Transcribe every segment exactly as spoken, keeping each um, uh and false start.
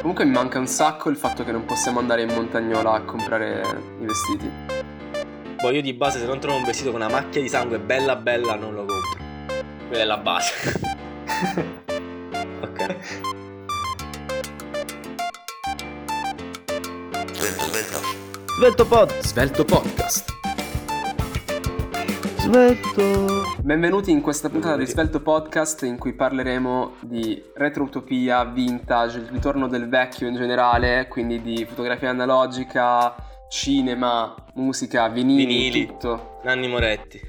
Comunque mi manca un sacco il fatto che non possiamo andare in Montagnola a comprare i vestiti. Boh, io di base se non trovo un vestito con una macchia di sangue bella bella non lo compro. Quella è la base. Ok. Svelto, svelto. Svelto pod. Svelto podcast. Svelto. Benvenuti in questa puntata di Svelto Podcast in cui parleremo di retrotopia, vintage, il ritorno del vecchio in generale, quindi di fotografia analogica, cinema, musica, vinili, vinili. Tutto. Nanni Moretti,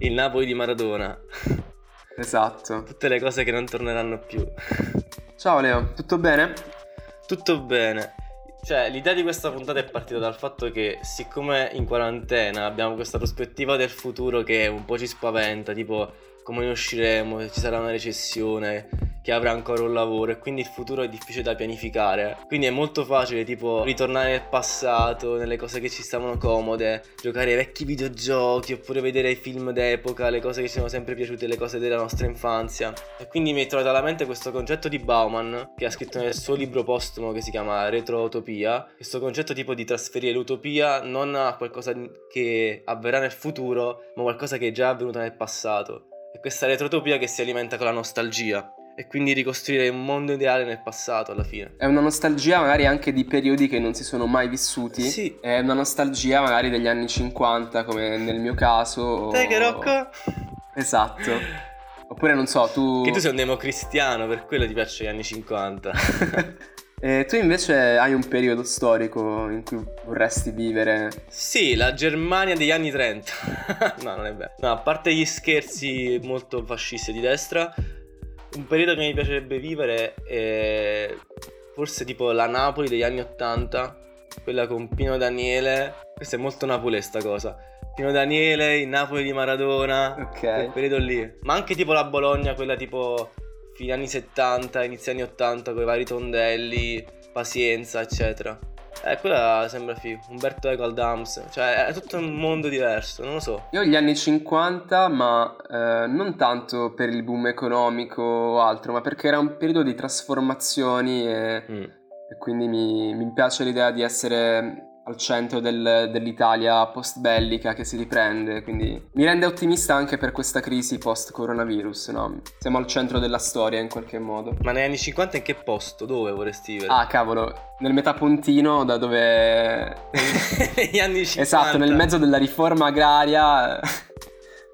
il Napoli di Maradona. Esatto. Tutte le cose che non torneranno più. Ciao Leo, tutto bene? Tutto bene. Cioè, l'idea di questa puntata è partita dal fatto che, siccome in quarantena abbiamo questa prospettiva del futuro che un po' ci spaventa, tipo come ne usciremo, ci sarà una recessione, chi avrà ancora un lavoro, e quindi il futuro è difficile da pianificare. Quindi è molto facile tipo ritornare nel passato, nelle cose che ci stavano comode, giocare ai vecchi videogiochi oppure vedere i film d'epoca, le cose che ci sono sempre piaciute, le cose della nostra infanzia. E quindi mi è tornato alla mente questo concetto di Bauman, che ha scritto nel suo libro postumo che si chiama Retrotopia, questo concetto tipo di trasferire l'utopia non a qualcosa che avverrà nel futuro, ma qualcosa che è già avvenuto nel passato. E questa retrotopia che si alimenta con la nostalgia, e quindi ricostruire un mondo ideale nel passato alla fine. È una nostalgia magari anche di periodi che non si sono mai vissuti. Sì. È una nostalgia magari degli anni cinquanta, come nel mio caso. Te che Rocco? Esatto. Oppure non so, tu... Che tu sei un democristiano, per quello ti piacciono gli anni cinquanta. E tu invece hai un periodo storico in cui vorresti vivere? Sì, la Germania degli anni trenta. No, non è vero. No, a parte gli scherzi molto fascisti di destra, un periodo che mi piacerebbe vivere è forse tipo la Napoli degli anni ottanta, quella con Pino Daniele. Questa è molto napolesta cosa. Pino Daniele, il Napoli di Maradona, okay. Quel periodo lì. Ma anche tipo la Bologna, quella tipo fine anni settanta, inizio anni ottanta, con i vari Tondelli, Pazienza, eccetera. Eh, quella sembra figo. Umberto Eco al Dams, cioè è tutto un mondo diverso, non lo so. Io gli anni cinquanta, ma eh, non tanto per il boom economico o altro, ma perché era un periodo di trasformazioni e, mm. e quindi mi, mi piace l'idea di essere al centro del, dell'Italia post bellica che si riprende, quindi mi rende ottimista anche per questa crisi post coronavirus, no? Siamo al centro della storia in qualche modo. Ma negli anni cinquanta in che posto? Dove vorresti vivere? Ah cavolo, nel metapontino da dove... Negli anni cinquanta? Esatto, nel mezzo della riforma agraria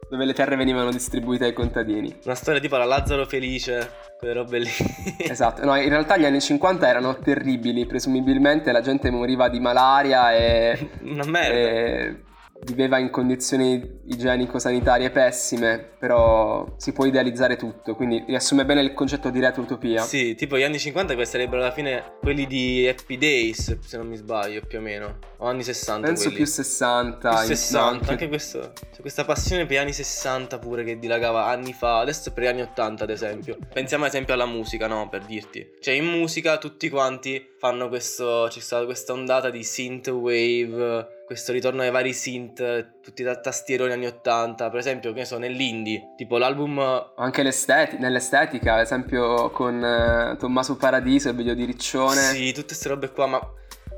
dove le terre venivano distribuite ai contadini. Una storia tipo la Lazzaro Felice, quelle robe lì. Esatto, no, in realtà gli anni cinquanta erano terribili, presumibilmente la gente moriva di malaria e una merda. E viveva in condizioni igienico-sanitarie pessime, però si può idealizzare tutto, quindi riassume bene il concetto di retrotopia. Sì, tipo gli anni cinquanta che sarebbero alla fine quelli di Happy Days, se non mi sbaglio, più o meno, o anni sessanta. Penso quelli. Più sessanta. Più sessanta, in... no, anche, anche questo, cioè questa passione per gli anni sessanta pure che dilagava anni fa, adesso per gli anni ottanta ad esempio. Pensiamo ad esempio alla musica, no, per dirti. Cioè in musica tutti quanti fanno questo, c'è stata questa ondata di synthwave, questo ritorno ai vari synth, tutti da tastieroni anni ottanta, per esempio, che ne so, nell'indie, tipo l'album... Anche l'estetica, nell'estetica, ad esempio con eh, Tommaso Paradiso, il video di Riccione. Sì, tutte queste robe qua, ma,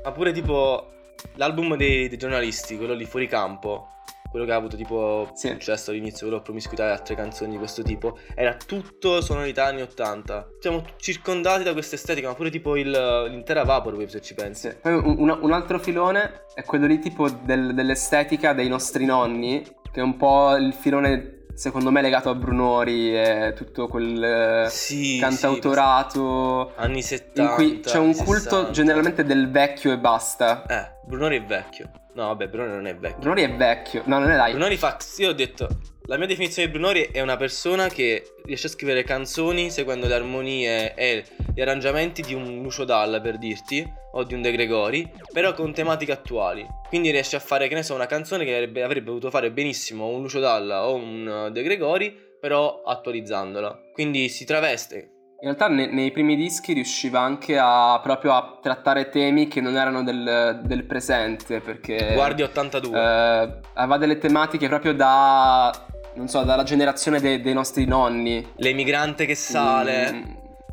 ma pure tipo l'album dei, dei giornalisti, quello lì, Fuori Campo, quello che ha avuto tipo sì. successo all'inizio, quello Promiscuità e altre canzoni di questo tipo, era tutto sonorità anni ottanta. Siamo circondati da questa estetica, ma pure tipo il, l'intera vaporwave se ci pensi. Sì. Poi un, un altro filone è quello lì tipo del, dell'estetica dei nostri nonni, che è un po' il filone secondo me legato a Brunori e tutto quel sì, cantautorato sì, anni settanta, in cui c'è un culto sessanta. Generalmente del vecchio e basta. Eh, Brunori è vecchio. No, vabbè, Brunori non è vecchio. Brunori è vecchio. No, non è dai. Brunori fa... Io ho detto, la mia definizione di Brunori è una persona che riesce a scrivere canzoni seguendo le armonie e gli arrangiamenti di un Lucio Dalla, per dirti, o di un De Gregori, però con tematiche attuali. Quindi riesce a fare, che ne so, una canzone che avrebbe, avrebbe potuto fare benissimo un Lucio Dalla o un De Gregori, però attualizzandola. Quindi si traveste. In realtà ne, nei primi dischi riusciva anche a proprio a trattare temi che non erano del, del presente, perché Guardi ottantadue eh, aveva delle tematiche proprio da non so, dalla generazione de, dei nostri nonni. L'emigrante che sale. Mm,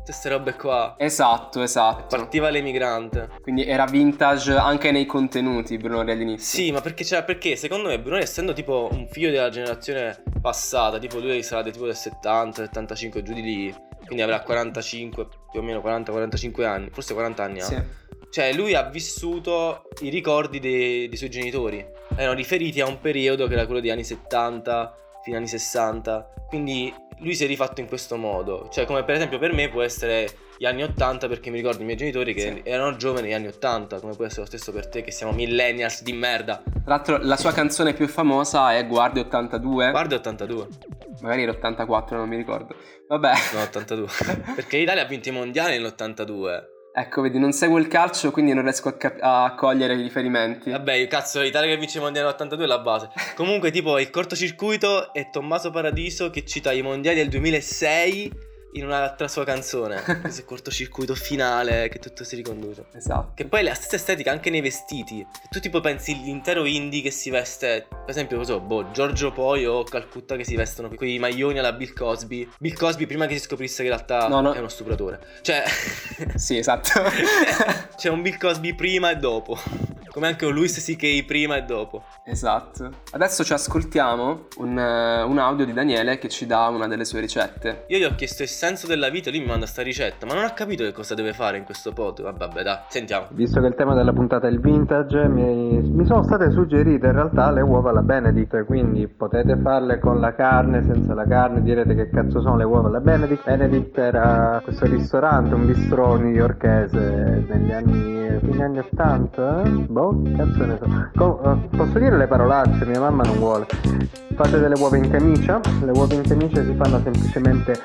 queste robe qua. Esatto, esatto. Partiva l'emigrante. Quindi era vintage anche nei contenuti Brunori all'inizio. Sì, ma perché, cioè, perché secondo me Brunori, essendo tipo un figlio della generazione passata, tipo lui sarà tipo del settanta settantacinque giù di lì, quindi avrà quarantacinque, più o meno quaranta quarantacinque anni, forse quaranta anni ha. Sì. Cioè lui ha vissuto i ricordi dei, dei suoi genitori, erano riferiti a un periodo che era quello degli anni settanta fino agli anni sessanta, quindi lui si è rifatto in questo modo. Cioè, come per esempio per me può essere gli anni ottanta, perché mi ricordo i miei genitori che sì. erano giovani negli anni ottanta, come può essere lo stesso per te che siamo millennials di merda. Tra l'altro la sua canzone più famosa è Guardi ottantadue. Guardi ottantadue. Magari era ottantaquattro, non mi ricordo. Vabbè. No, ottantadue. Perché l'Italia ha vinto i mondiali nell'ottantadue. Ecco, vedi, non seguo il calcio, quindi non riesco a, cap- a cogliere i riferimenti. Vabbè, cazzo, l'Italia che vince i mondiali ottantadue è la base. Comunque, tipo, il cortocircuito è Tommaso Paradiso che cita i mondiali del duemilasei in un'altra sua canzone. Questo è il cortocircuito finale, che tutto si riconduce. Esatto. Che poi è la stessa estetica anche nei vestiti. Se tu tipo pensi l'intero indie che si veste, per esempio, so, boh, Giorgio Poi o Calcutta che si vestono quei maglioni alla Bill Cosby. Bill Cosby prima che si scoprisse che in realtà no, no. è uno stupratore. Cioè... sì, esatto. C'è un Bill Cosby prima e dopo. Come anche un Louis C K prima e dopo. Esatto. Adesso ci ascoltiamo un, uh, un audio di Daniele che ci dà una delle sue ricette. Io gli ho chiesto il senso della vita, lui mi manda sta ricetta, ma non ha capito che cosa deve fare in questo pod. Vabbè, vabbè, dai, sentiamo. Visto che il tema della puntata è il vintage, mi, mi sono state suggerite in realtà le uova alla Benedict, quindi potete farle con la carne, senza la carne, direte che cazzo sono le uova alla Benedict. Benedict era questo ristorante, un bistrò newyorkese negli anni, fine anni ottanta, boh. Cazzo ne so. Com- posso dire le parolacce, mia mamma non vuole. Fate delle uova in camicia. Le uova in camicia si fanno semplicemente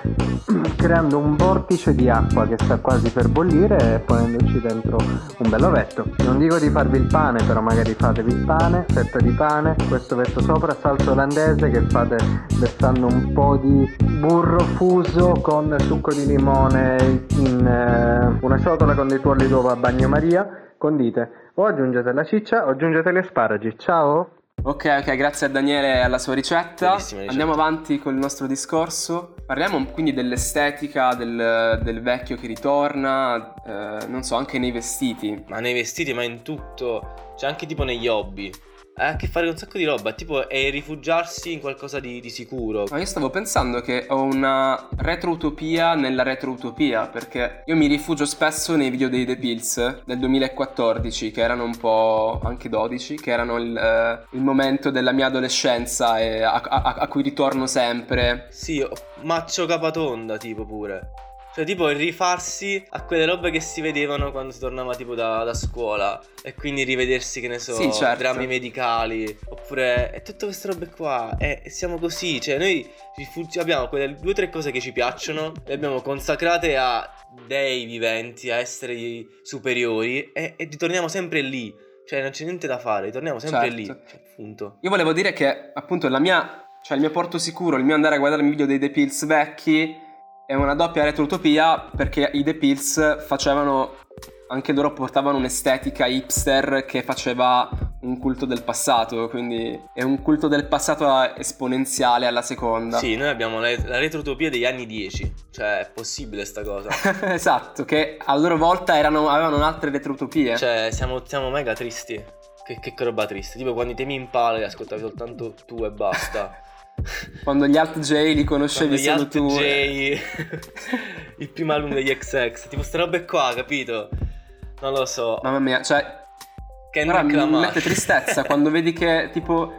creando un vortice di acqua che sta quasi per bollire e ponendoci dentro un bel ovetto. Non dico di farvi il pane, però magari fatevi il pane, fetta di pane, questo ovetto sopra, salsa olandese che fate versando un po' di burro fuso con succo di limone in eh, una ciotola con dei tuorli d'uova a bagnomaria. Condite, o aggiungete la ciccia o aggiungete gli asparagi. Ciao! Ok, ok, grazie a Daniele e alla sua ricetta. ricetta. Andiamo avanti con il nostro discorso. Parliamo quindi dell'estetica, del, del vecchio che ritorna, eh, non so, anche nei vestiti. Ma nei vestiti, ma in tutto, cioè anche tipo negli hobby. Ha a che fare con un sacco di roba, tipo è rifugiarsi in qualcosa di, di sicuro. Ma io stavo pensando che ho una retroutopia nella retroutopia, perché io mi rifugio spesso nei video dei The Pills del duemilaquattordici, che erano un po' anche dodici, che erano il, eh, il momento della mia adolescenza e a, a, a cui ritorno sempre. Sì, Maccio Capatonda tipo pure. Cioè tipo il rifarsi a quelle robe che si vedevano quando si tornava tipo da, da scuola. E quindi rivedersi, che ne so, sì, certo. drammi medicali. Oppure è tutte queste robe qua. E siamo così, cioè noi abbiamo quelle due o tre cose che ci piacciono, le abbiamo consacrate a dei viventi, a esseri superiori. E, e ritorniamo sempre lì. Cioè non c'è niente da fare, ritorniamo sempre certo. lì. Cioè, appunto. Io volevo dire che appunto la mia, cioè il mio porto sicuro, il mio andare a guardare i video dei The Pills vecchi è una doppia retroutopia, perché i The Pills facevano, anche loro portavano un'estetica hipster che faceva un culto del passato, quindi è un culto del passato esponenziale alla seconda. Sì, noi abbiamo la, la retroutopia degli anni dieci, cioè è possibile sta cosa. Esatto, che a loro volta erano, avevano altre retroutopie. Cioè siamo, siamo mega tristi, che, che roba triste, tipo quando i temi Impala li ascoltavi soltanto tu e basta. Quando gli Alt-J li conoscevi solo tu. Gli Alt-J, il primo album degli X X, tipo ste robe qua, capito? Non lo so. Mamma mia, cioè però mi mette tristezza quando vedi che tipo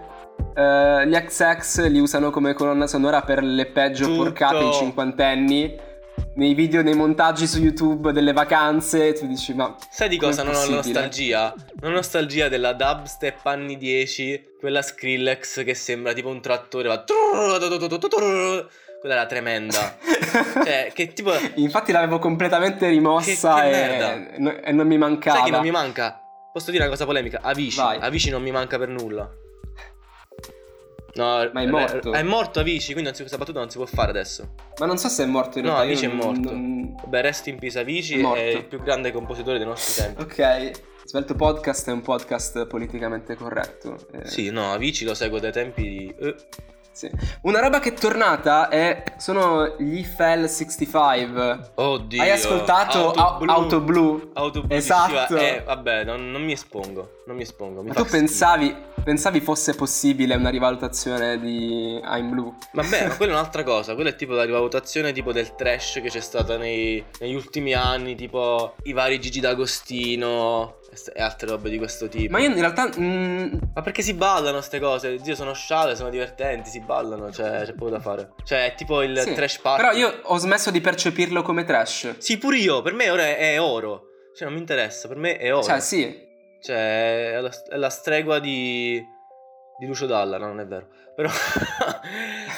eh, gli X X li usano come colonna sonora per le peggio Tutto. porcate dei cinquantenni. Nei video, nei montaggi su YouTube delle vacanze, tu dici ma... Sai di cosa non ho nostalgia? Non ho nostalgia della dubstep anni dieci, quella Skrillex che sembra tipo un trattore, va... Quella era tremenda. Cioè, che tipo... Infatti l'avevo completamente rimossa che, che e... e non mi mancava. Sai che non mi manca? Posso dire una cosa polemica? Avicii. Vai. Avicii non mi manca per nulla. No, ma è morto. È morto Avicii, quindi non si, questa battuta non si può fare adesso. Ma non so se è morto in realtà. No, Avicii è morto. Non... Beh, rest in peace Avicii, è, è il più grande compositore dei nostri tempi. Ok. Svelto Podcast è un podcast politicamente corretto. Eh... Sì, no, Avicii lo seguo dai tempi di... Eh. Sì. Una roba che è tornata è sono gli F L sessantacinque. Oddio. Hai ascoltato Auto, a- Auto Blu? Auto Blu. Esatto. Eh, vabbè, non, non mi espongo, non mi espongo. Mi Ma tu pensavi, pensavi fosse possibile una rivalutazione di I'm Blue? Vabbè, ma quella è un'altra cosa, quella è tipo la rivalutazione tipo del trash che c'è stata nei, negli ultimi anni, tipo i vari Gigi D'Agostino e altre robe di questo tipo. Ma io in realtà mm... ma perché si ballano ste cose? Dio, sono sciale, sono divertenti, si ballano, cioè c'è poco da fare. Cioè è tipo il sì, trash party. Però io ho smesso di percepirlo come trash. Sì, pure io, per me ora è oro. Cioè non mi interessa, per me è oro. Cioè sì. Cioè è la, è la stregua di di Lucio Dalla, no, non è vero. Però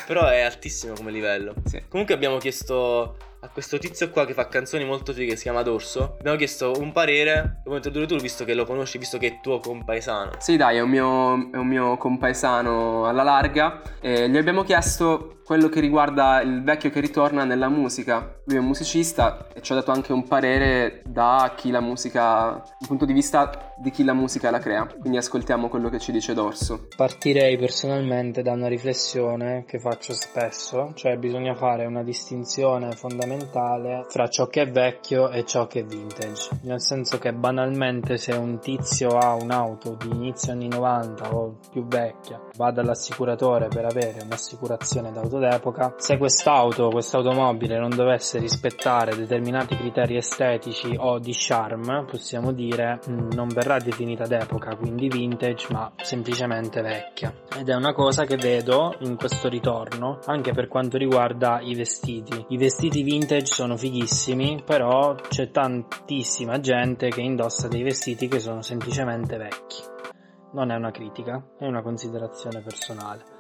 però è altissimo come livello. Sì. Comunque abbiamo chiesto a questo tizio qua che fa canzoni molto fighe, si chiama Dorso. Abbiamo chiesto un parere, devo introdurre tu visto che lo conosci, visto che è tuo compaesano. Sì dai, è un mio, è un mio compaesano alla larga. eh, Gli abbiamo chiesto quello che riguarda il vecchio che ritorna nella musica. Lui è un musicista e ci ha dato anche un parere da chi la musica, un punto di vista di chi la musica la crea. Quindi ascoltiamo quello che ci dice Dorso. Partirei personalmente da una riflessione che faccio spesso, cioè bisogna fare una distinzione fondamentale fra ciò che è vecchio e ciò che è vintage, nel senso che banalmente se un tizio ha un'auto di inizio anni novanta o più vecchia, va dall'assicuratore per avere un'assicurazione d'auto d'epoca, se quest'auto, quest'automobile non dovesse rispettare determinati criteri estetici o di charme, possiamo dire non verrà definita d'epoca, quindi vintage, ma semplicemente vecchia. Ed è una cosa che vedo in questo ritorno anche per quanto riguarda i vestiti. I vestiti vintage vintage sono fighissimi, però c'è tantissima gente che indossa dei vestiti che sono semplicemente vecchi. Non è una critica, è una considerazione personale.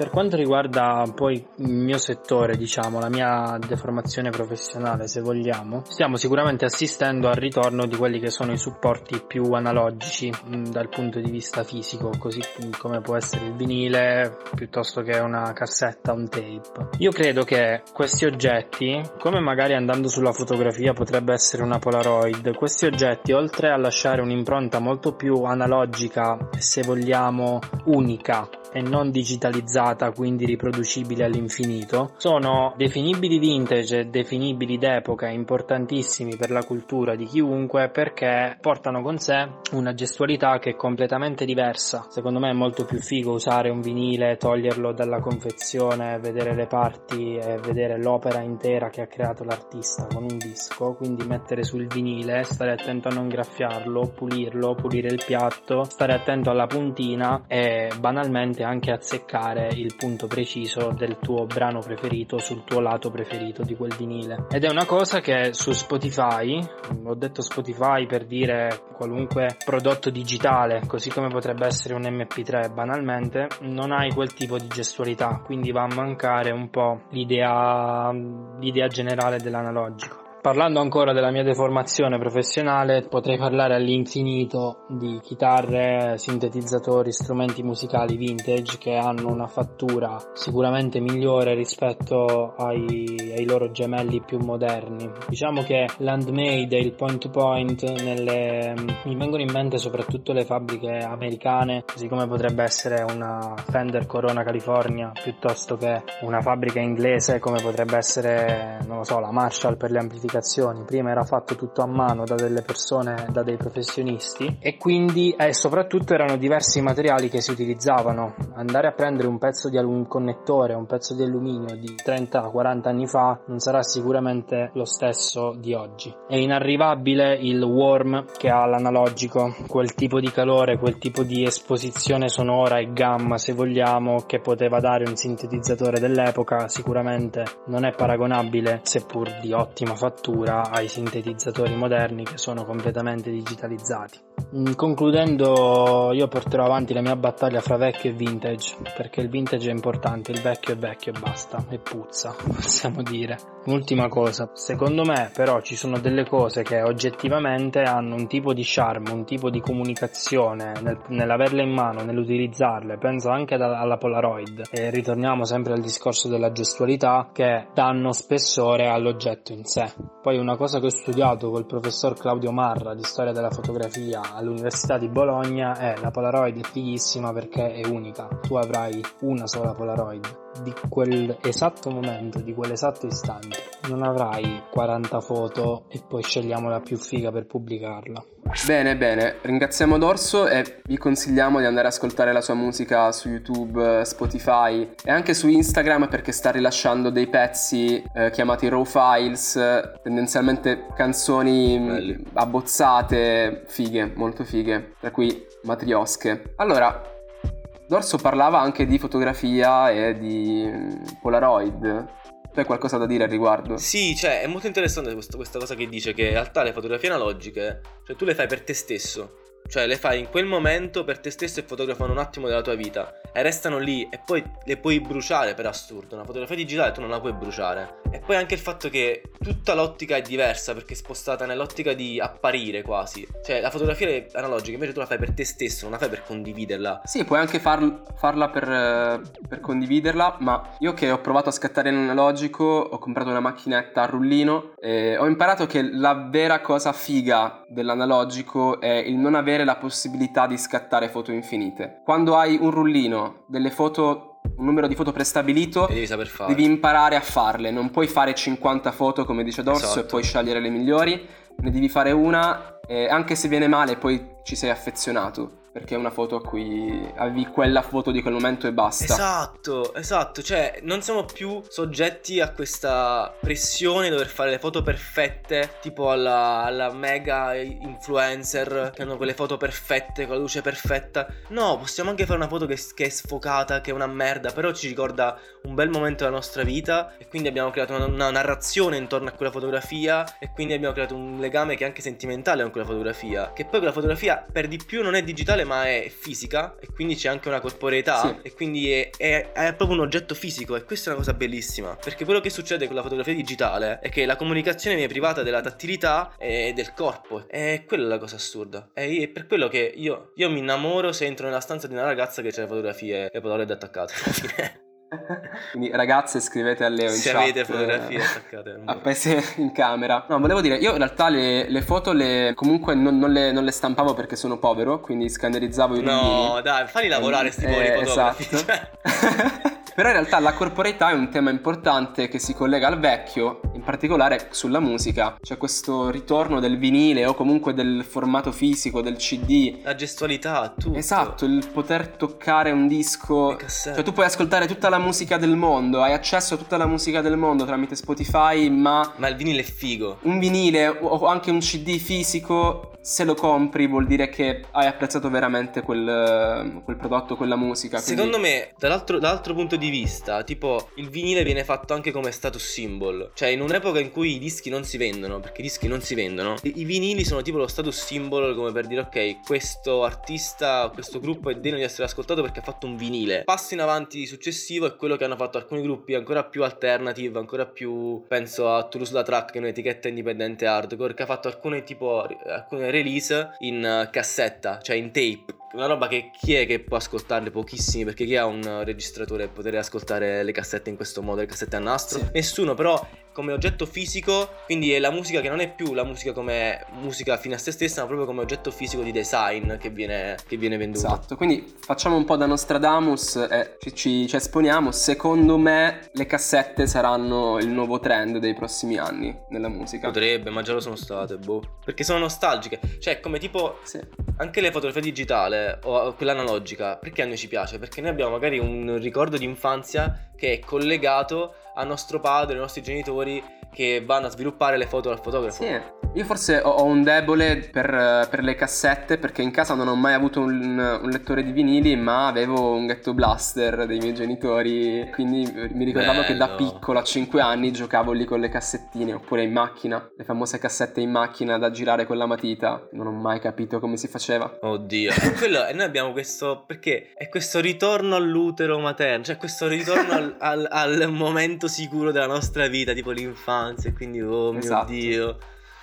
Per quanto riguarda poi il mio settore, diciamo, la mia deformazione professionale, se vogliamo, stiamo sicuramente assistendo al ritorno di quelli che sono i supporti più analogici mh, dal punto di vista fisico, così come può essere il vinile, piuttosto che una cassetta, un tape. Io credo che questi oggetti, come magari andando sulla fotografia potrebbe essere una Polaroid, questi oggetti, oltre a lasciare un'impronta molto più analogica, se vogliamo unica, e non digitalizzata, quindi riproducibile all'infinito, sono definibili vintage e definibili d'epoca, importantissimi per la cultura di chiunque, perché portano con sé una gestualità che è completamente diversa. Secondo me è molto più figo usare un vinile, toglierlo dalla confezione, vedere le parti e vedere l'opera intera che ha creato l'artista con un disco, quindi mettere sul vinile, stare attento a non graffiarlo, pulirlo, pulire il piatto, stare attento alla puntina e banalmente anche azzeccare il punto preciso del tuo brano preferito sul tuo lato preferito di quel vinile. Ed è una cosa che su Spotify, ho detto Spotify per dire qualunque prodotto digitale, così come potrebbe essere un emme pi tre banalmente, non hai quel tipo di gestualità, quindi va a mancare un po' l'idea, l'idea generale dell'analogico. Parlando ancora della mia deformazione professionale, potrei parlare all'infinito di chitarre, sintetizzatori, strumenti musicali vintage che hanno una fattura sicuramente migliore rispetto ai, ai loro gemelli più moderni. Diciamo che l'handmade e il point to point nelle, mi vengono in mente soprattutto le fabbriche americane, così come potrebbe essere una Fender Corona California, piuttosto che una fabbrica inglese come potrebbe essere, non lo so, la Marshall per le amplificazioni. Prima era fatto tutto a mano da delle persone, da dei professionisti, e quindi e eh, soprattutto erano diversi i materiali che si utilizzavano. Andare a prendere un pezzo di alum- connettore, un pezzo di alluminio di trenta quaranta anni fa non sarà sicuramente lo stesso di oggi. È inarrivabile il warm che ha l'analogico, quel tipo di calore, quel tipo di esposizione sonora e gamma, se vogliamo, che poteva dare un sintetizzatore dell'epoca. Sicuramente non è paragonabile, seppur di ottima fattura, ai sintetizzatori moderni che sono completamente digitalizzati. Concludendo, io porterò avanti la mia battaglia fra vecchio e vintage, perché il vintage è importante, il vecchio è vecchio e basta, e puzza, possiamo dire. Un'ultima cosa, secondo me però ci sono delle cose che oggettivamente hanno un tipo di charme, un tipo di comunicazione nel, nell'averle in mano, nell'utilizzarle. Penso anche da, alla Polaroid, e ritorniamo sempre al discorso della gestualità, che danno spessore all'oggetto in sé. Poi una cosa che ho studiato col professor Claudio Marra di storia della fotografia all'Università di Bologna è: la Polaroid è fighissima perché è unica, tu avrai una sola Polaroid di quell'esatto momento, di quell'esatto istante, non avrai quaranta foto e poi scegliamo la più figa per pubblicarla. Bene, bene, ringraziamo Dorso e vi consigliamo di andare ad ascoltare la sua musica su YouTube, Spotify e anche su Instagram, perché sta rilasciando dei pezzi eh, chiamati Raw Files, tendenzialmente canzoni Belli. abbozzate, fighe, molto fighe, tra cui matriosche. Allora, Dorso parlava anche di fotografia e di Polaroid. C'è qualcosa da dire al riguardo? Sì, cioè è molto interessante questo, questa cosa che dice, che in realtà le fotografie analogiche, cioè tu le fai per te stesso, cioè le fai in quel momento per te stesso e fotografano un attimo della tua vita e restano lì, e poi le puoi bruciare, per assurdo. Una fotografia digitale tu non la puoi bruciare. E poi anche il fatto che tutta l'ottica è diversa, perché è spostata nell'ottica di apparire quasi. Cioè la fotografia analogica invece tu la fai per te stesso, non la fai per condividerla. Sì, puoi anche far, farla per, per condividerla, ma io che ho provato a scattare in analogico, ho comprato una macchinetta a rullino e ho imparato che la vera cosa figa dell'analogico è il non avere la possibilità di scattare foto infinite. Quando hai un rullino, delle foto, un numero di foto prestabilito, devi saper fare, devi imparare a farle. Non puoi fare cinquanta foto come dice Dorso, esatto, e poi scegliere le migliori. Ne devi fare una e anche se viene male poi ci sei affezionato, perché è una foto a cui avevi quella foto di quel momento e basta. Esatto, esatto, cioè non siamo più soggetti a questa pressione di dover fare le foto perfette, tipo alla, alla mega influencer che hanno quelle foto perfette, con la luce perfetta. No, possiamo anche fare una foto che, che è sfocata, che è una merda, però ci ricorda un bel momento della nostra vita, e quindi abbiamo creato una, una narrazione intorno a quella fotografia, e quindi abbiamo creato un legame che è anche sentimentale con quella fotografia, che poi quella fotografia per di più non è digitale ma è fisica, e quindi c'è anche una corporeità, sì, e quindi è, è, è proprio un oggetto fisico, e questa è una cosa bellissima, perché quello che succede con la fotografia digitale è che la comunicazione viene privata della tattilità e del corpo, e quella è la cosa assurda. È per quello che io, io mi innamoro se entro nella stanza di una ragazza che c'ha le fotografie e parole attaccate alla fine. Quindi ragazze, scrivete a Leo in se chat, avete fotografie eh, attaccate appese in camera. No, volevo dire, io in realtà le, le foto le comunque non, non, le, non le stampavo perché sono povero, quindi scannerizzavo i rullini. No dai, fai lavorare eh, sti poveri eh, fotografi, esatto, cioè. Però in realtà la corporeità è un tema importante che si collega al vecchio, in particolare sulla musica. C'è questo ritorno del vinile o comunque del formato fisico, del C D. La gestualità, tutto. Esatto, il poter toccare un disco. Cioè tu puoi ascoltare tutta la musica del mondo, hai accesso a tutta la musica del mondo tramite Spotify, ma... Ma il vinile è figo. Un vinile o anche un C D fisico, se lo compri vuol dire che hai apprezzato veramente quel, quel prodotto, quella musica. Quindi... Secondo me, dall'altro, dall'altro punto di vista, tipo il vinile viene fatto anche come status symbol, cioè in un'epoca in cui i dischi non si vendono, perché i dischi non si vendono, i vinili sono tipo lo status symbol, come per dire ok, questo artista, questo gruppo è degno di essere ascoltato perché ha fatto un vinile. Passo in avanti successivo è quello che hanno fatto alcuni gruppi ancora più alternative, ancora più, penso a Toulouse La Track, che è un'etichetta indipendente hardcore, che ha fatto alcune tipo alcune release in cassetta, cioè in tape. Una roba che chi è che può ascoltarle? Pochissimi, perché chi ha un registratore può poter ascoltare le cassette in questo modo, le cassette a nastro? Sì. Nessuno, però come oggetto fisico, quindi è la musica che non è più la musica come musica fine a se stessa, ma proprio come oggetto fisico di design che viene, che viene venduto. Esatto, quindi facciamo un po' da Nostradamus e ci, ci, ci esponiamo. Secondo me le cassette saranno il nuovo trend dei prossimi anni nella musica. Potrebbe, ma già lo sono state, boh, perché sono nostalgiche, cioè come tipo sì, anche le fotografie digitali o quella analogica, perché a noi ci piace? Perché noi abbiamo magari un ricordo di infanzia che è collegato a nostro padre, ai nostri genitori che vanno a sviluppare le foto dal fotografo. Sì. Io forse ho un debole per, per le cassette, perché in casa non ho mai avuto un, un lettore di vinili, ma avevo un Ghetto Blaster dei miei genitori, quindi mi ricordavo, bello, che da piccolo a cinque anni giocavo lì con le cassettine, oppure in macchina, le famose cassette in macchina da girare con la matita. Non ho mai capito come si faceva. Oddio. Quello, e noi abbiamo questo, perché è questo ritorno all'utero materno, cioè questo ritorno al, al, al momento sicuro della nostra vita, tipo l'infanzia, quindi oh mio, esatto, Dio.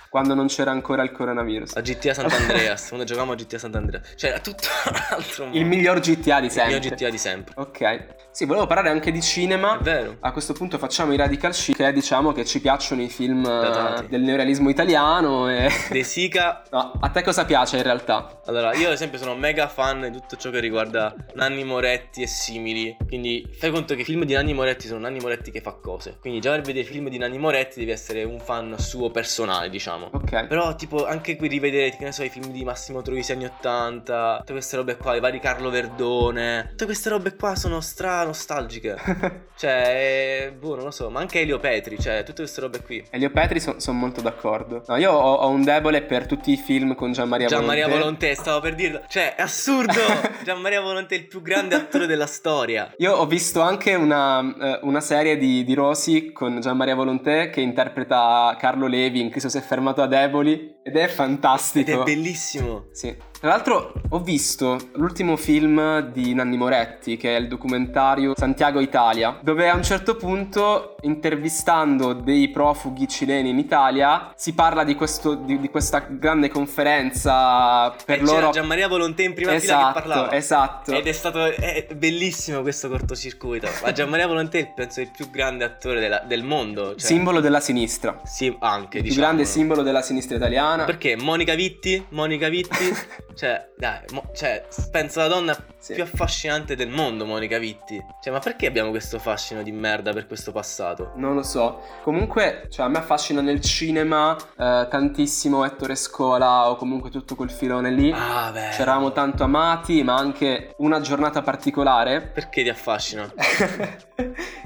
quando non c'era ancora il coronavirus, a G T A Sant'Andreas, quando giocavamo a G T A Sant'Andreas, cioè era tutto un altro mondo. Il miglior G T A di sempre. Il miglior G T A di sempre. Ok. Sì, volevo parlare anche di cinema. È vero. A questo punto facciamo i Radical Chic, che diciamo che ci piacciono i film Datati. del neorealismo italiano e... De Sica. No, a te cosa piace in realtà? Allora, io ad esempio sono mega fan di tutto ciò che riguarda Nanni Moretti e simili. Quindi fai conto che i film di Nanni Moretti sono Nanni Moretti che fa cose. Quindi già per vedere i film di Nanni Moretti devi essere un fan suo personale, diciamo. Ok. Però tipo anche qui rivedere, che ne so, i film di Massimo Troisi anni ottanta, tutte queste robe qua, i vari Carlo Verdone, tutte queste robe qua sono strane nostalgiche. Cioè, boh, non lo so, ma anche Elio Petri, cioè tutte queste robe qui. Elio Petri sono son molto d'accordo. No, io ho, ho un debole per tutti i film con Gian Maria Volontè. Gian Maria Volontè, stavo per dirlo. Cioè, è assurdo. Gian Maria Volontè è il più grande attore della storia. Io ho visto anche una, una serie di, di Rosi con Gian Maria Volontè che interpreta Carlo Levi in Cristo si è fermato ad Eboli, ed è fantastico. Ed è bellissimo. Sì. Tra l'altro ho visto l'ultimo film di Nanni Moretti, che è il documentario Santiago Italia, dove a un certo punto, intervistando dei profughi cileni in Italia, si parla di, questo, di, di questa grande conferenza per eh, loro. C'era Gian Maria Volontè in prima esatto, fila che parlava. Esatto. Ed è stato è bellissimo questo cortocircuito. Ma Gian Maria Volontè penso è il più grande attore della, del mondo. Cioè... Simbolo della sinistra. Sì, anche. Il più diciamo. grande simbolo della sinistra italiana. Perché Monica Vitti, Monica Vitti... Cioè, dai, mo, cioè, penso alla donna sì. più affascinante del mondo, Monica Vitti. Cioè, ma perché abbiamo questo fascino di merda per questo passato? Non lo so. Comunque, cioè, a me affascina nel cinema eh, tantissimo Ettore Scola, o comunque tutto quel filone lì. Ah, beh. C'eravamo tanto amati, ma anche Una giornata particolare. Perché ti affascina?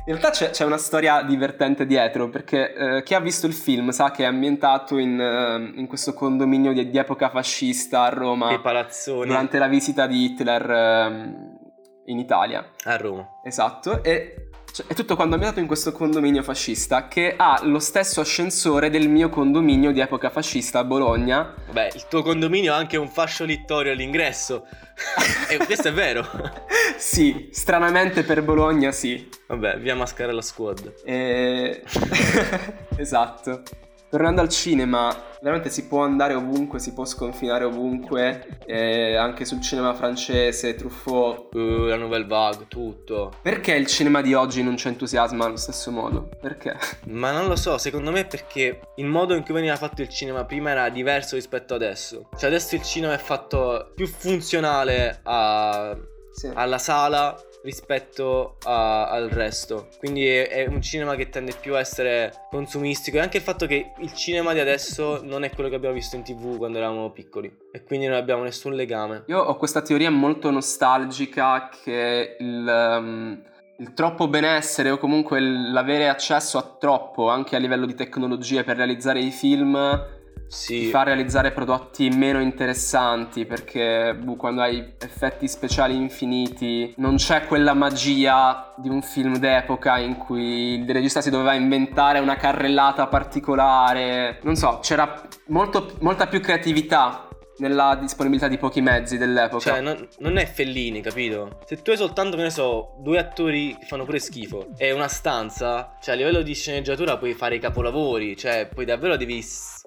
In realtà c'è, c'è una storia divertente dietro, perché eh, chi ha visto il film sa che è ambientato in, eh, in questo condominio di, di epoca fascista a Roma. Che palazzone. Durante la visita di Hitler eh, in Italia. A Roma. Esatto, e... Cioè, è tutto quando è andato in questo condominio fascista, che ha lo stesso ascensore del mio condominio di epoca fascista a Bologna. Beh, il tuo condominio ha anche un fascio littorio all'ingresso. E questo è vero. Sì, stranamente per Bologna sì. Vabbè, via Mascarella Squad. E... Esatto. Tornando al cinema, veramente si può andare ovunque, si può sconfinare ovunque, eh, anche sul cinema francese, Truffaut, uh, la Nouvelle Vague, tutto. Perché il cinema di oggi non ci entusiasma allo stesso modo? Perché? Ma non lo so, secondo me perché il modo in cui veniva fatto il cinema prima era diverso rispetto adesso. Cioè adesso il cinema è fatto più funzionale a... sì. alla sala rispetto a, al resto, quindi è, è un cinema che tende più a essere consumistico, e anche il fatto che il cinema di adesso non è quello che abbiamo visto in tv quando eravamo piccoli, e quindi non abbiamo nessun legame. Io ho questa teoria molto nostalgica che il, um, il troppo benessere, o comunque l'avere accesso a troppo anche a livello di tecnologie per realizzare i film, sì. fa realizzare prodotti meno interessanti, perché buh, quando hai effetti speciali infiniti non c'è quella magia di un film d'epoca in cui il regista si doveva inventare una carrellata particolare. Non so, c'era molto, molta più creatività nella disponibilità di pochi mezzi dell'epoca. Cioè non, non è Fellini, capito? Se tu hai soltanto, che ne so, due attori che fanno pure schifo e una stanza, cioè a livello di sceneggiatura puoi fare i capolavori, cioè poi davvero devi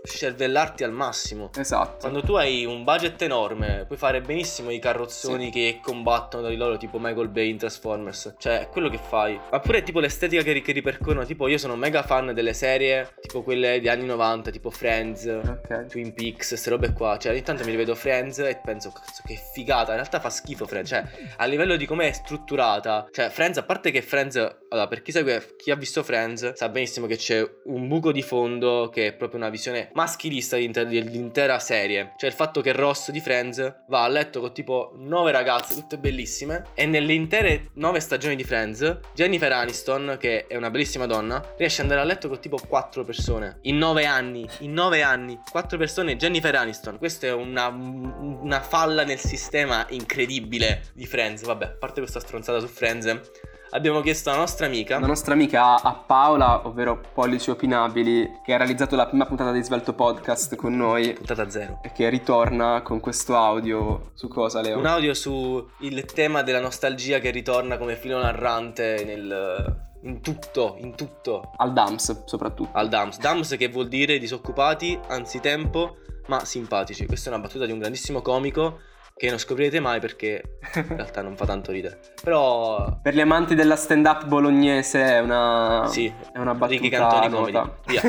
cervellarti al massimo. Esatto. Quando tu hai un budget enorme puoi fare benissimo i carrozzoni sì. che combattono tra di loro, tipo Michael Bay in Transformers. Cioè è quello che fai. Ma pure tipo l'estetica che, che ripercorrono. Tipo io sono mega fan delle serie, tipo quelle di anni novanta, tipo Friends, okay. Twin Peaks, queste robe qua. Cioè ogni tanto mi rivedo Friends e penso cazzo che figata. In realtà fa schifo Friends. Cioè a livello di come è strutturata, cioè Friends, a parte che Friends, allora per chi segue, chi ha visto Friends sa benissimo che c'è un buco di fondo che è proprio una visione maschilista dell'intera serie. Cioè il fatto che Ross di Friends va a letto con tipo nove ragazze tutte bellissime, e nelle intere nove stagioni di Friends Jennifer Aniston, che è una bellissima donna, riesce ad andare a letto con tipo quattro persone in nove anni. In nove anni quattro persone, Jennifer Aniston. Questa è una, una falla nel sistema incredibile di Friends. Vabbè, a parte questa stronzata su Friends, abbiamo chiesto alla nostra amica La nostra amica a Paola, ovvero Pollici Opinabili, che ha realizzato la prima puntata di Svelto Podcast con noi, puntata zero, e che ritorna con questo audio su cosa, Leo? Un audio su il tema della nostalgia che ritorna come filo narrante nel... in tutto, in tutto. Al Dams soprattutto. Al Dams, Dams che vuol dire disoccupati, anzitempo, ma simpatici. Questa è una battuta di un grandissimo comico che non scoprirete mai perché in realtà non fa tanto ridere. Però per gli amanti della stand up bolognese è una, sì, è una battuta. Ricky Cantoni comedy. Via.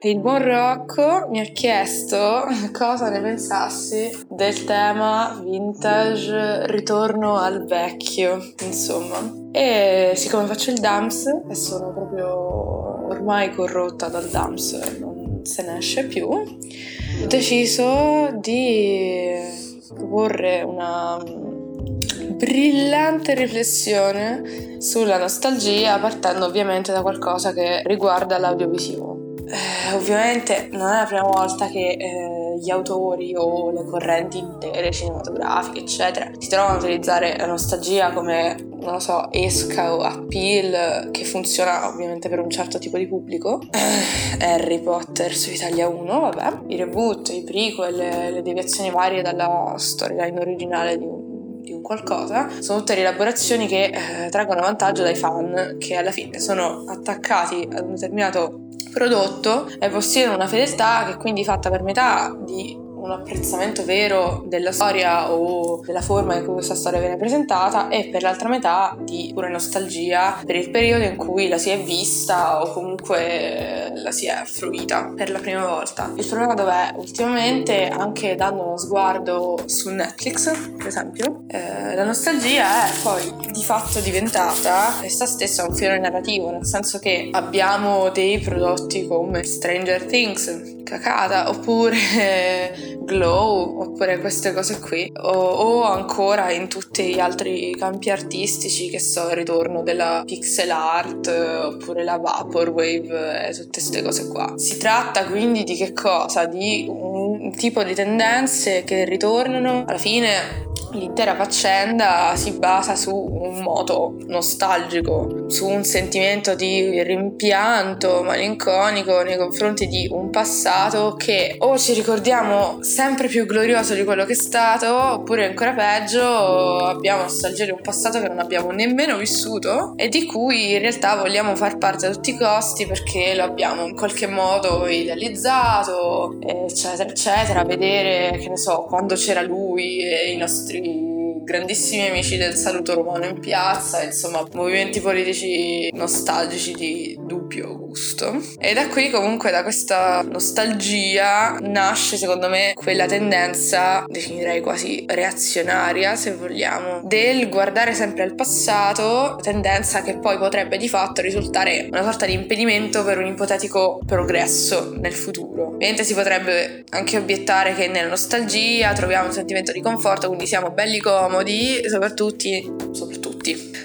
Il buon Rocco mi ha chiesto cosa ne pensassi del tema vintage, ritorno al vecchio, insomma. E siccome faccio il Dams e sono proprio ormai corrotta dal Dams, non se ne esce più, ho deciso di proporre una brillante riflessione sulla nostalgia, partendo ovviamente da qualcosa che riguarda l'audiovisivo. Eh, ovviamente non è la prima volta che eh, gli autori o le correnti intere cinematografiche eccetera si trovano a utilizzare la nostalgia come, non lo so, esca o appeal, che funziona ovviamente per un certo tipo di pubblico. eh, Harry Potter su Italia uno, vabbè, i reboot, i prequel, le, le deviazioni varie dalla storyline originale di un di un qualcosa, sono tutte rielaborazioni che eh, traggono vantaggio dai fan che alla fine sono attaccati ad un determinato prodotto e possiedono una fedeltà che quindi è fatta per metà di un apprezzamento vero della storia o della forma in cui questa storia viene presentata e per l'altra metà di pura nostalgia per il periodo in cui la si è vista o comunque la si è fruita per la prima volta. Il problema dov'è? Ultimamente, anche dando uno sguardo su Netflix per esempio, eh, la nostalgia è poi di fatto diventata essa stessa un fiore narrativo, nel senso che abbiamo dei prodotti come Stranger Things, cacata, oppure Glow, oppure queste cose qui, o, o ancora in tutti gli altri campi artistici, che so, il ritorno della pixel art oppure la vaporwave e tutte queste cose qua. Si tratta quindi di che cosa? Di un tipo di tendenze che ritornano. Alla fine l'intera faccenda si basa su un moto nostalgico, su un sentimento di rimpianto malinconico nei confronti di un passato che o ci ricordiamo sempre più glorioso di quello che è stato, oppure ancora peggio abbiamo nostalgia di un passato che non abbiamo nemmeno vissuto e di cui in realtà vogliamo far parte a tutti i costi perché lo abbiamo in qualche modo idealizzato, eccetera eccetera. Vedere, che ne so, quando c'era lui e i nostri grandissimi amici del saluto romano in piazza, insomma movimenti politici nostalgici di dubbio gusto. E da qui, comunque, da questa nostalgia nasce secondo me quella tendenza, definirei quasi reazionaria se vogliamo, del guardare sempre al passato, tendenza che poi potrebbe di fatto risultare una sorta di impedimento per un ipotetico progresso nel futuro. Ovviamente si potrebbe anche obiettare che nella nostalgia troviamo un sentimento di conforto, quindi siamo belli comodi, soprattutto, soprattutto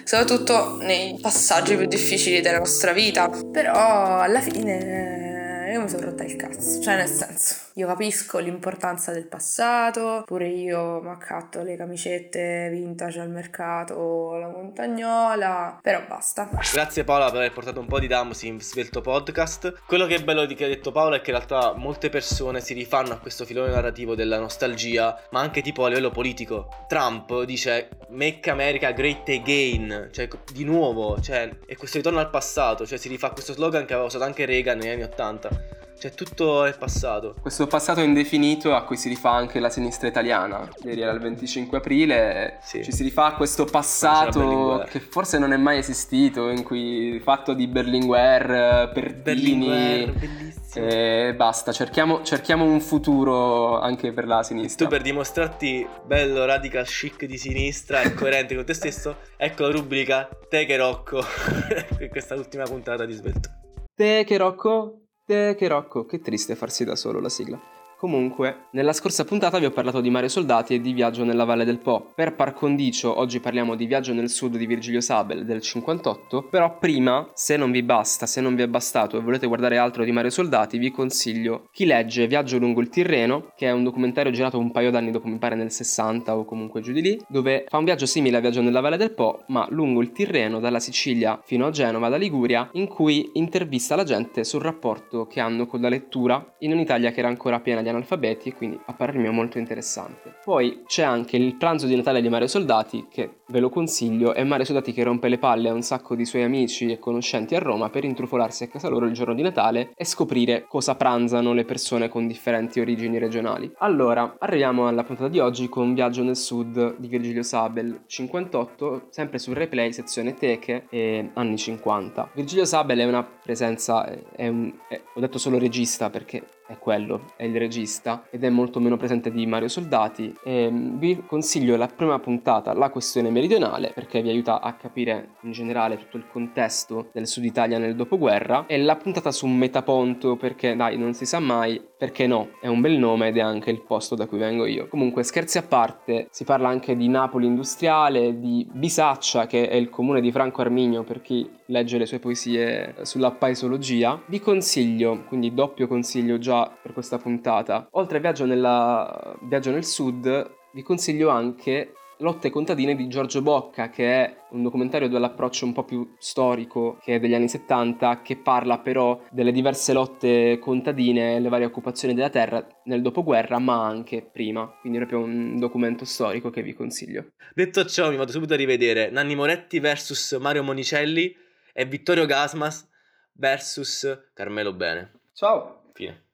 soprattutto nei passaggi più difficili della nostra vita. Però alla fine io mi sono rotta il cazzo, cioè nel senso, io capisco l'importanza del passato, pure io mi accatto le camicette vintage al mercato, la montagnola, però basta. Grazie Paola per aver portato un po' di Dams in Svelto Podcast. Quello che è bello di che ha detto Paola è che in realtà molte persone si rifanno a questo filone narrativo della nostalgia, ma anche tipo a livello politico. Trump dice Make America Great Again, cioè di nuovo, cioè è questo ritorno al passato, cioè si rifà questo slogan che aveva usato anche Reagan negli anni ottanta. Cioè tutto è passato. Questo passato indefinito a cui si rifà anche la sinistra italiana. Ieri era il venticinque aprile, sì. Ci si rifà a questo passato che forse non è mai esistito, in cui fatto di Berlinguer, Pertini, Berlinguer, bellissimo. E basta, cerchiamo, cerchiamo un futuro anche per la sinistra. E tu, per dimostrarti bello radical chic di sinistra e coerente con te stesso, ecco la rubrica Te che Rocco. Questa è l'ultima puntata di Svelto. Te che Rocco? Te che Rocco, che triste farsi da solo la sigla. Comunque, nella scorsa puntata vi ho parlato di Mario Soldati e di Viaggio nella Valle del Po. Per par condicio, oggi parliamo di Viaggio nel Sud di Virgilio Sabel del cinquantotto, però prima, se non vi basta, se non vi è bastato e volete guardare altro di Mario Soldati, vi consiglio Chi legge Viaggio lungo il Tirreno, che è un documentario girato un paio d'anni dopo, mi pare nel sessanta o comunque giù di lì, dove fa un viaggio simile a Viaggio nella Valle del Po, ma lungo il Tirreno, dalla Sicilia fino a Genova, da Liguria, in cui intervista la gente sul rapporto che hanno con la lettura in un'Italia che era ancora piena di analfabeti, quindi a parer mio molto interessante. Poi c'è anche il pranzo di Natale di Mario Soldati, che ve lo consiglio, è Mario Soldati che rompe le palle a un sacco di suoi amici e conoscenti a Roma per intrufolarsi a casa loro il giorno di Natale e scoprire cosa pranzano le persone con differenti origini regionali. Allora, arriviamo alla puntata di oggi con Viaggio nel Sud di Virgilio Sabel, cinquantotto, sempre sul Replay, sezione teche e anni cinquanta. Virgilio Sabel è una presenza, è un, è, ho detto solo regista perché è quello, è il regista, ed è molto meno presente di Mario Soldati. E vi consiglio la prima puntata, La questione meridionale, perché vi aiuta a capire in generale tutto il contesto del Sud Italia nel dopoguerra, e la puntata su Metaponto, perché dai, non si sa mai, perché no, è un bel nome ed è anche il posto da cui vengo io. Comunque, scherzi a parte, si parla anche di Napoli industriale, di Bisaccia, che è il comune di Franco Arminio per chi legge le sue poesie sulla paesologia. Vi consiglio, quindi doppio consiglio già per questa puntata, oltre a Viaggio, nella... Viaggio nel Sud, vi consiglio anche Lotte contadine di Giorgio Bocca, che è un documentario dall'approccio un po' più storico, che è degli anni settanta, che parla però delle diverse lotte contadine, le varie occupazioni della terra nel dopoguerra, ma anche prima. Quindi è proprio un documento storico che vi consiglio. Detto ciò, mi vado subito a rivedere Nanni Moretti versus Mario Monicelli e Vittorio Gasmas versus Carmelo Bene. Ciao! Fine.